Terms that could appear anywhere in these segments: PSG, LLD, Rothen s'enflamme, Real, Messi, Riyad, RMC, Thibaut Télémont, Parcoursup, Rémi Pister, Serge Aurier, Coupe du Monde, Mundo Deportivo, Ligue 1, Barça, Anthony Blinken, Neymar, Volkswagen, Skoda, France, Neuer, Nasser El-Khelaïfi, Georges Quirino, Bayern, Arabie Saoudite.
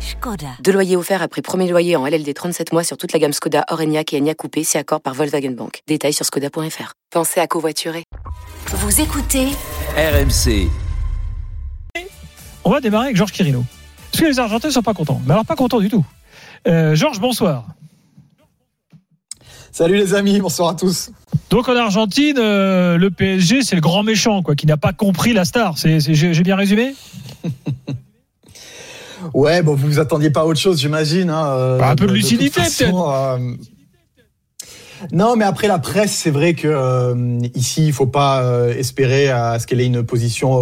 Skoda. 2 loyers offerts après premier loyer en LLD 37 mois sur toute la gamme Skoda, Orenia et Enya Coupé, si accord par Volkswagen Bank. Détails sur skoda.fr. Pensez à covoiturer. Vous écoutez RMC. On va démarrer avec Georges Quirino. Parce que les Argentins ne sont pas contents. Mais alors pas contents du tout. Georges, bonsoir. Salut les amis, bonsoir à tous. Donc en Argentine, le PSG, c'est le grand méchant, quoi, qui n'a pas compris la star. J'ai bien résumé ? Ouais, bon, vous vous attendiez pas à autre chose, j'imagine. Hein, un peu de lucidité, peut-être. Non, mais après la presse, c'est vrai que ici, il faut pas espérer à ce qu'elle ait une position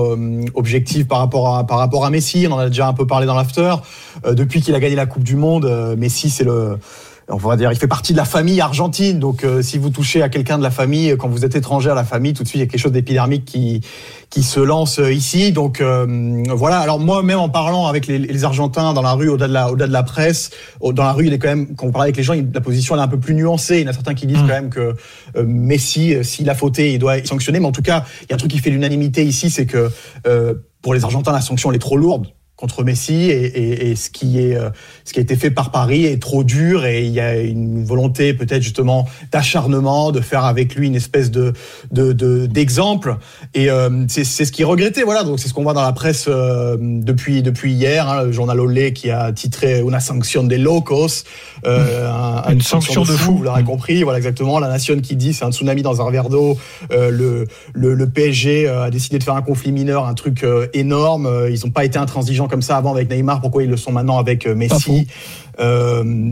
objective par rapport à Messi. On en a déjà un peu parlé dans l'after. Depuis qu'il a gagné la Coupe du Monde, Messi, c'est le... On va dire, il fait partie de la famille argentine. Donc, si vous touchez à quelqu'un de la famille, quand vous êtes étranger à la famille, tout de suite, il y a quelque chose d'épidermique qui se lance ici. Donc, voilà. Alors, moi, même en parlant avec les Argentins dans la rue, au-delà de la presse, dans la rue, il est quand même, quand on parle avec les gens, la position, elle est un peu plus nuancée. Il y en a certains qui disent quand même que Messi, s'il a fauté, il doit être sanctionné. Mais en tout cas, il y a un truc qui fait l'unanimité ici, c'est que, pour les Argentins, la sanction, elle est trop lourde contre Messi, et ce qui a été fait par Paris est trop dur, et il y a une volonté peut-être justement d'acharnement, de faire avec lui une espèce d'exemple, et c'est ce qui est regretté, voilà. Donc c'est ce qu'on voit dans la presse depuis hier, hein, le journal Olé qui a titré Una sanction de locos, une sanction de fou, vous l'aurez compris, voilà exactement, la nation qui dit c'est un tsunami dans un revers d'eau, le PSG a décidé de faire un conflit mineur, un truc énorme, ils n'ont pas été intransigeants comme ça avant avec Neymar, pourquoi ils le sont maintenant avec Messi?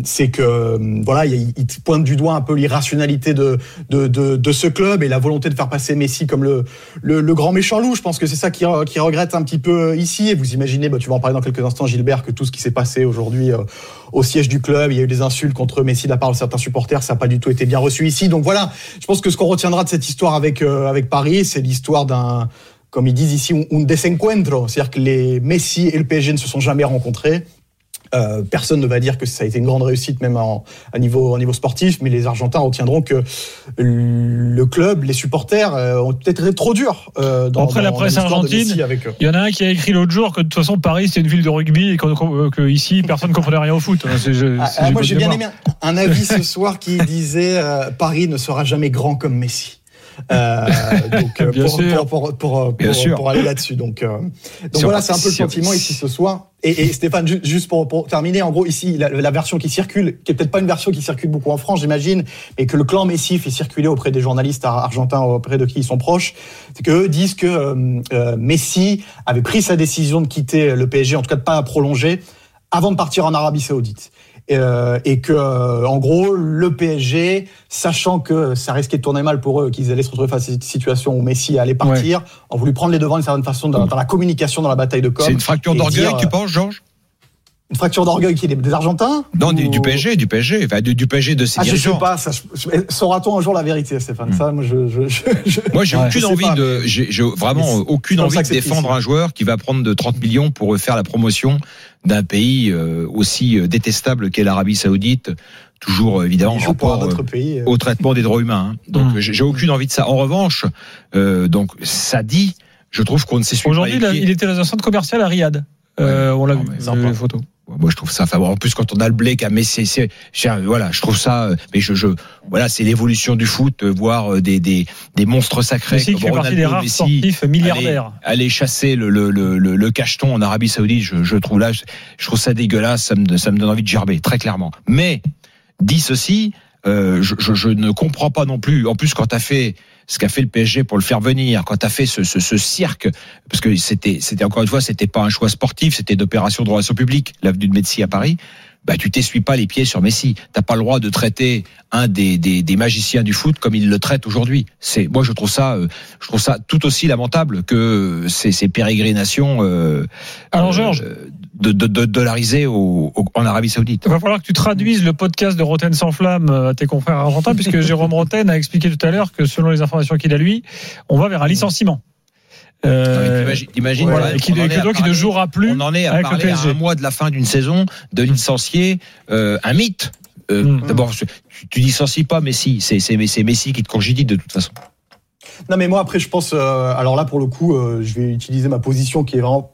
C'est que voilà, il pointe du doigt un peu l'irrationalité de ce club et la volonté de faire passer Messi comme le grand méchant loup. Je pense que c'est ça qui regrette un petit peu ici. Et vous imaginez, bah, tu vas en parler dans quelques instants, Gilbert, que tout ce qui s'est passé aujourd'hui au siège du club, il y a eu des insultes contre Messi de la part de certains supporters, ça n'a pas du tout été bien reçu ici. Donc voilà, je pense que ce qu'on retiendra de cette histoire avec Paris, c'est l'histoire d'un, comme ils disent ici, un desencuentro, c'est-à-dire que les Messi et le PSG ne se sont jamais rencontrés. Personne ne va dire que ça a été une grande réussite, même à niveau sportif, mais les Argentins retiendront que le club, les supporters ont peut-être été trop durs. Après la presse argentine, il y en a un qui a écrit l'autre jour que de toute façon Paris c'est une ville de rugby et que ici personne ne comprenait rien au foot. Moi j'ai bien aimé un avis ce soir qui disait Paris ne sera jamais grand comme Messi. Donc pour aller là-dessus, donc voilà, c'est un peu le sentiment ici ce soir. Et Stéphane, juste pour terminer, en gros ici la version qui circule, qui est peut-être pas une version qui circule beaucoup en France, j'imagine, mais que le clan Messi fait circuler auprès des journalistes argentins auprès de qui ils sont proches, c'est qu'eux disent que Messi avait pris sa décision de quitter le PSG, en tout cas de pas prolonger, avant de partir en Arabie Saoudite. Et que, en gros, le PSG, sachant que ça risquait de tourner mal pour eux, qu'ils allaient se retrouver face à cette situation où Messi allait partir, ont voulu prendre les devants d'une certaine façon dans la communication, dans la bataille de com. C'est une fracture d'orgueil, tu penses, Georges ? Une fracture d'orgueil qui est des Argentins ? Non, du PSG, enfin du PSG de ses dirigeants. Je sais pas, saura-t-on un jour la vérité, Stéphane ? Ça, moi, j'ai aucune envie de, j'ai vraiment aucune envie de défendre un joueur qui va prendre de 30 millions pour faire la promotion d'un pays aussi détestable qu'est l'Arabie Saoudite, toujours évidemment en rapport au traitement des droits humains. Hein. Donc, j'ai aucune envie de ça. En revanche, donc ça dit, je trouve qu'on ne s'essuie pas. Aujourd'hui, il était dans un centre commercial à Riyad. On l'a vu les photos. Moi, je trouve ça favorable. En plus, quand on a le blé qu'à Messi, voilà, je trouve ça. Mais voilà, c'est l'évolution du foot, voir des monstres sacrés. Messi qui fait partie des rares sportifs milliardaires. Aller chasser le cacheton en Arabie Saoudite, je trouve ça dégueulasse. Ça me donne envie de gerber, très clairement. Mais dit ceci, je ne comprends pas non plus. En plus, quand t'as fait ce qu'a fait le PSG pour le faire venir, quand t'as fait ce cirque, parce que c'était encore une fois, c'était pas un choix sportif, c'était d'opération de relations publiques, l'avenue de Messi à Paris. bah, tu t'essuies pas les pieds sur Messi. T'as pas le droit de traiter un des magiciens du foot comme il le traite aujourd'hui. C'est, moi, je trouve ça tout aussi lamentable que ces pérégrinations. Alors, Georges. De la risée en Arabie Saoudite. Il va falloir que tu traduises le podcast de Roten sans flamme à tes confrères argentins, puisque Jérôme Roten a expliqué tout à l'heure que selon les informations qu'il a lui, on va vers un licenciement. T'imagines, voilà, et donc il ne jouera plus. On en est à parler à un mois de la fin d'une saison de licencier un mythe. D'abord, tu licencies pas Messi, c'est Messi qui te congédie de toute façon. Non mais moi après je pense, alors là pour le coup je vais utiliser ma position qui est vraiment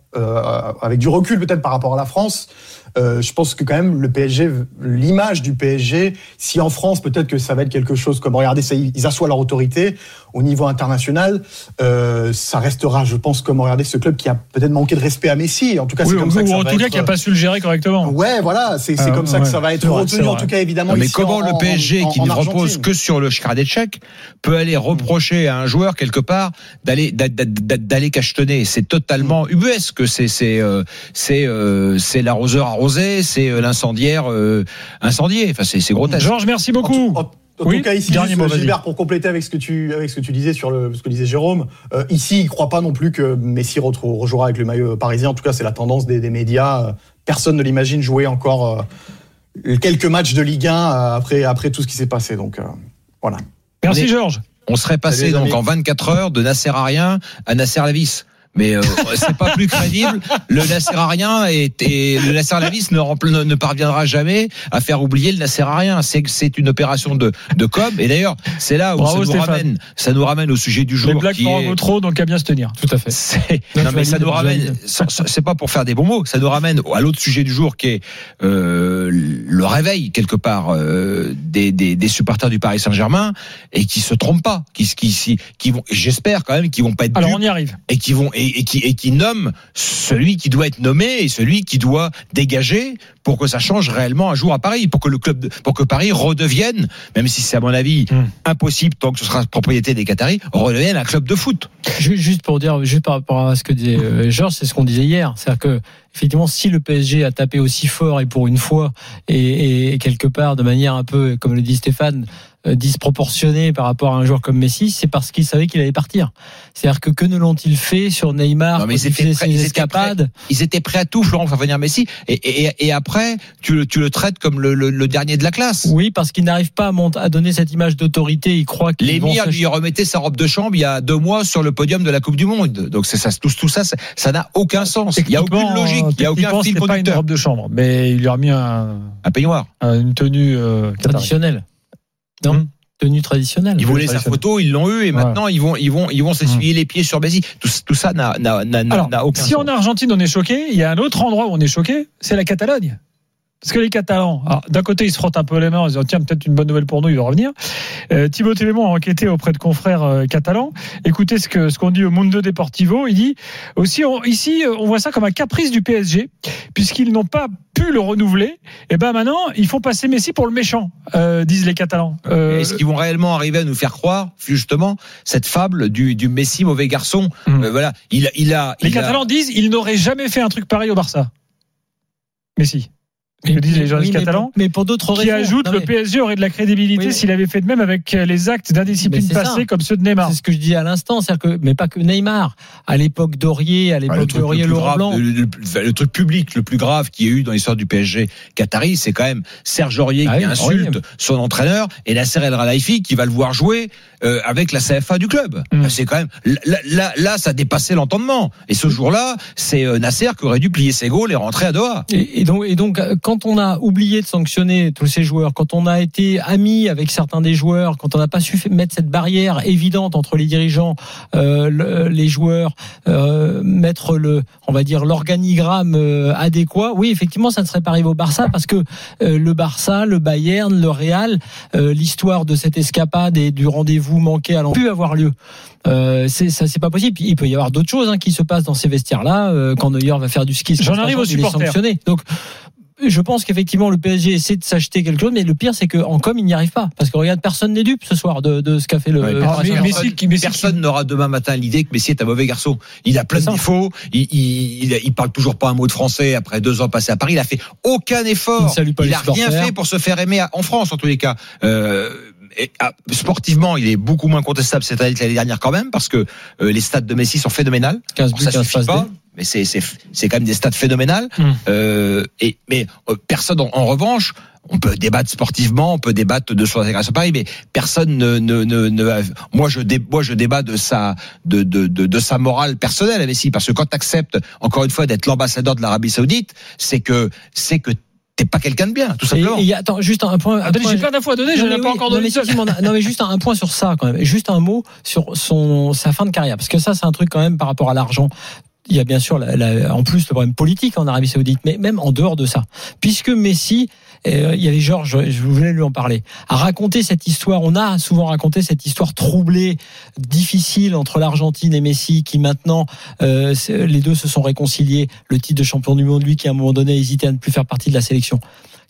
avec du recul peut-être par rapport à la France. Je pense que quand même le PSG, l'image du PSG, si en France peut-être que ça va être quelque chose comme regardez, ils assoient leur autorité au niveau international, ça restera, je pense, comme regardez ce club qui a peut-être manqué de respect à Messi. En tout cas, oui, c'est comme ça que ça va être. Ou en tout cas, qui n'a pas su le gérer correctement. Ouais, voilà, c'est comme ça que ça va être retenu. En tout cas, évidemment. Non, mais ici, comment le PSG, qui ne repose que sur le Shkodran Tchèque, peut aller reprocher à un joueur quelque part d'aller cachetonner? C'est totalement ubuesque. C'est l'arroseur arrosé. C'est l'incendiaire incendié. Enfin, c'est grotesque. Georges, merci beaucoup. En tout cas, ici, Gilbert, pour compléter avec ce que tu disais sur ce que disait Jérôme, ici, il ne croit pas non plus que Messi rejouera avec le maillot parisien. En tout cas, c'est la tendance des médias. Personne ne l'imagine jouer encore quelques matchs de Ligue 1 après tout ce qui s'est passé. Donc, voilà. Merci, Georges. On serait passé donc en 24 heures de Nasser Aurier à Nasser El-Khelaïfi. Mais c'est pas plus crédible. Le Nasser Aurier et le Nasser El-Khelaïfi ne parviendra jamais à faire oublier le Nasser Aurier. C'est une opération de com. Et d'ailleurs, c'est là où ça nous ramène au sujet du jour. Les blagues pour un trop, donc à bien se tenir. Tout à fait. C'est pas pour faire des bons mots. Ça nous ramène à l'autre sujet du jour qui est le réveil quelque part des supporters du Paris Saint-Germain et qui se trompent pas, qui vont. J'espère quand même qu'ils vont pas être dupes. Alors on y arrive. Et qui vont et qui nomme celui qui doit être nommé et celui qui doit dégager pour que ça change réellement un jour à Paris, pour que pour que Paris redevienne, même si c'est à mon avis impossible tant que ce sera propriété des Qataris, redevienne un club de foot. Juste par rapport à ce que disait Georges, c'est ce qu'on disait hier, c'est-à-dire que effectivement, si le PSG a tapé aussi fort et pour une fois et quelque part de manière un peu, comme le dit Stéphane, disproportionnée par rapport à un joueur comme Messi, c'est parce qu'ils savaient qu'il allait partir. C'est-à-dire que ne l'ont-ils fait sur Neymar? Non, mais ils étaient prêts à tout, Florent, pour venir Messi. Et après, tu le traites comme le dernier de la classe. Oui, parce qu'ils n'arrivent pas à donner cette image d'autorité. Ils croient que l'émir lui remettait sa robe de chambre il y a 2 mois sur le podium de la Coupe du Monde. Donc c'est ça, tout ça, ça n'a aucun sens. Il n'y a aucune logique. Il n'y a aucun fil conducteur. Pas une robe de chambre, mais il lui a remis un peignoir, une tenue traditionnelle. Non, tenue traditionnelle. Ils voulaient sa photo, ils l'ont eu, et maintenant ils vont s'essuyer les pieds sur Messi. Tout ça n'a aucun sens. Si en Argentine on est choqué, il y a un autre endroit où on est choqué, c'est la Catalogne. Parce que les Catalans, d'un côté, ils se frottent un peu les mains en disant tiens, peut-être une bonne nouvelle pour nous, il va revenir. Thibaut Télémont a enquêté auprès de confrères catalans. Écoutez ce qu'on dit au Mundo Deportivo. Il dit aussi ici, on voit ça comme un caprice du PSG, puisqu'ils n'ont pas pu le renouveler. Et ben maintenant, ils font passer Messi pour le méchant, disent les Catalans. Est-ce qu'ils vont réellement arriver à nous faire croire justement cette fable du Messi mauvais garçon? Voilà, les Catalans disent il n'aurait jamais fait un truc pareil au Barça. Messi. Que disent les journalistes catalans, mais pour d'autres raisons. Qui ajoutent le PSG aurait de la crédibilité s'il avait fait de même avec les actes d'indiscipline passés comme ceux de Neymar. C'est ce que je dis à l'instant, c'est-à-dire que mais pas que Neymar. À l'époque d'Aurier, Laurent Blanc, le truc public le plus grave qu'il y ait eu dans l'histoire du PSG qatari, c'est quand même Serge Aurier qui insulte son entraîneur et Nasser El-Khelaïfi qui va le voir jouer avec la CFA du club. C'est quand même là ça dépassait l'entendement. Et ce jour-là, c'est Nasser qui aurait dû plier ses gaules et rentrer à Doha. Et donc quand on a oublié de sanctionner tous ces joueurs, quand on a été amis avec certains des joueurs, quand on n'a pas su mettre cette barrière évidente entre les dirigeants, les joueurs, mettre l'organigramme adéquat, oui, effectivement, ça ne serait pas arrivé au Barça parce que le Barça, le Bayern, le Real, l'histoire de cette escapade et du rendez-vous manqué n'a plus avoir lieu. C'est pas possible. Il peut y avoir d'autres choses qui se passent dans ces vestiaires-là. Quand Neuer va faire du ski, ça va sanctionner. Donc je pense qu'effectivement le PSG essaie de s'acheter quelque chose, mais le pire c'est qu'en com il n'y arrive pas, parce que regarde, personne n'est dupe ce soir de ce qu'a fait le Messi, personne n'aura demain matin l'idée que Messi est un mauvais garçon. Il a plein de défauts, il parle toujours pas un mot de français après 2 ans passés à Paris, il a fait aucun effort, il a rien fait pour se faire aimer en France en tous les cas. Et sportivement, il est beaucoup moins contestable cette année que l'année dernière quand même, parce que les stats de Messi sont phénoménales. 15 buts, ça suffit pas, mais c'est quand même des stats phénoménales. Personne en revanche. On peut débattre sportivement, on peut débattre de son intégration à Paris, mais personne ne moi je débat de sa morale personnelle à Messi, parce que quand t'acceptes encore une fois d'être l'ambassadeur de l'Arabie Saoudite, c'est que t'es pas quelqu'un de bien, tout simplement. Attends, juste un point. Attends, j'ai plein d'infos à donner, j'en ai pas encore donné. Non, mais juste un point sur ça, quand même. Juste un mot sur sa fin de carrière. Parce que ça, c'est un truc, quand même, par rapport à l'argent. Il y a bien sûr, en plus, le problème politique en Arabie Saoudite, mais même en dehors de ça. Puisque Messi, il y avait Georges, je voulais lui en parler, a raconté cette histoire, on a souvent raconté cette histoire troublée, difficile entre l'Argentine et Messi, qui maintenant, les deux se sont réconciliés, le titre de champion du monde, lui qui à un moment donné hésitait à ne plus faire partie de la sélection.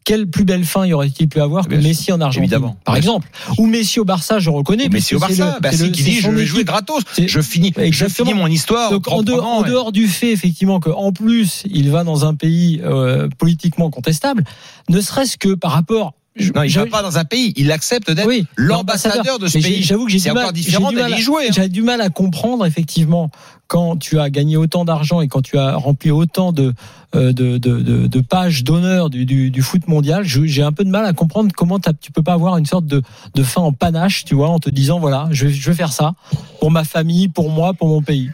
Quelle plus belle fin y aurait-il pu avoir que Messi en Argentine, évidemment, par exemple, ou Messi au Barça, je reconnais. Messi au Barça, c'est qui dit je vais jouer gratos, je finis mon histoire. Donc en dehors du fait effectivement que en plus il va dans un pays politiquement contestable, ne serait-ce que par rapport. Il va pas dans un pays, il accepte d'être l'ambassadeur de ce pays. J'avoue que j'ai du mal. J'ai du mal à comprendre effectivement quand tu as gagné autant d'argent et quand tu as rempli autant de pages d'honneur du foot mondial. J'ai un peu de mal à comprendre comment tu peux pas avoir une sorte de fin en panache, tu vois, en te disant voilà, je vais faire ça pour ma famille, pour moi, pour mon pays.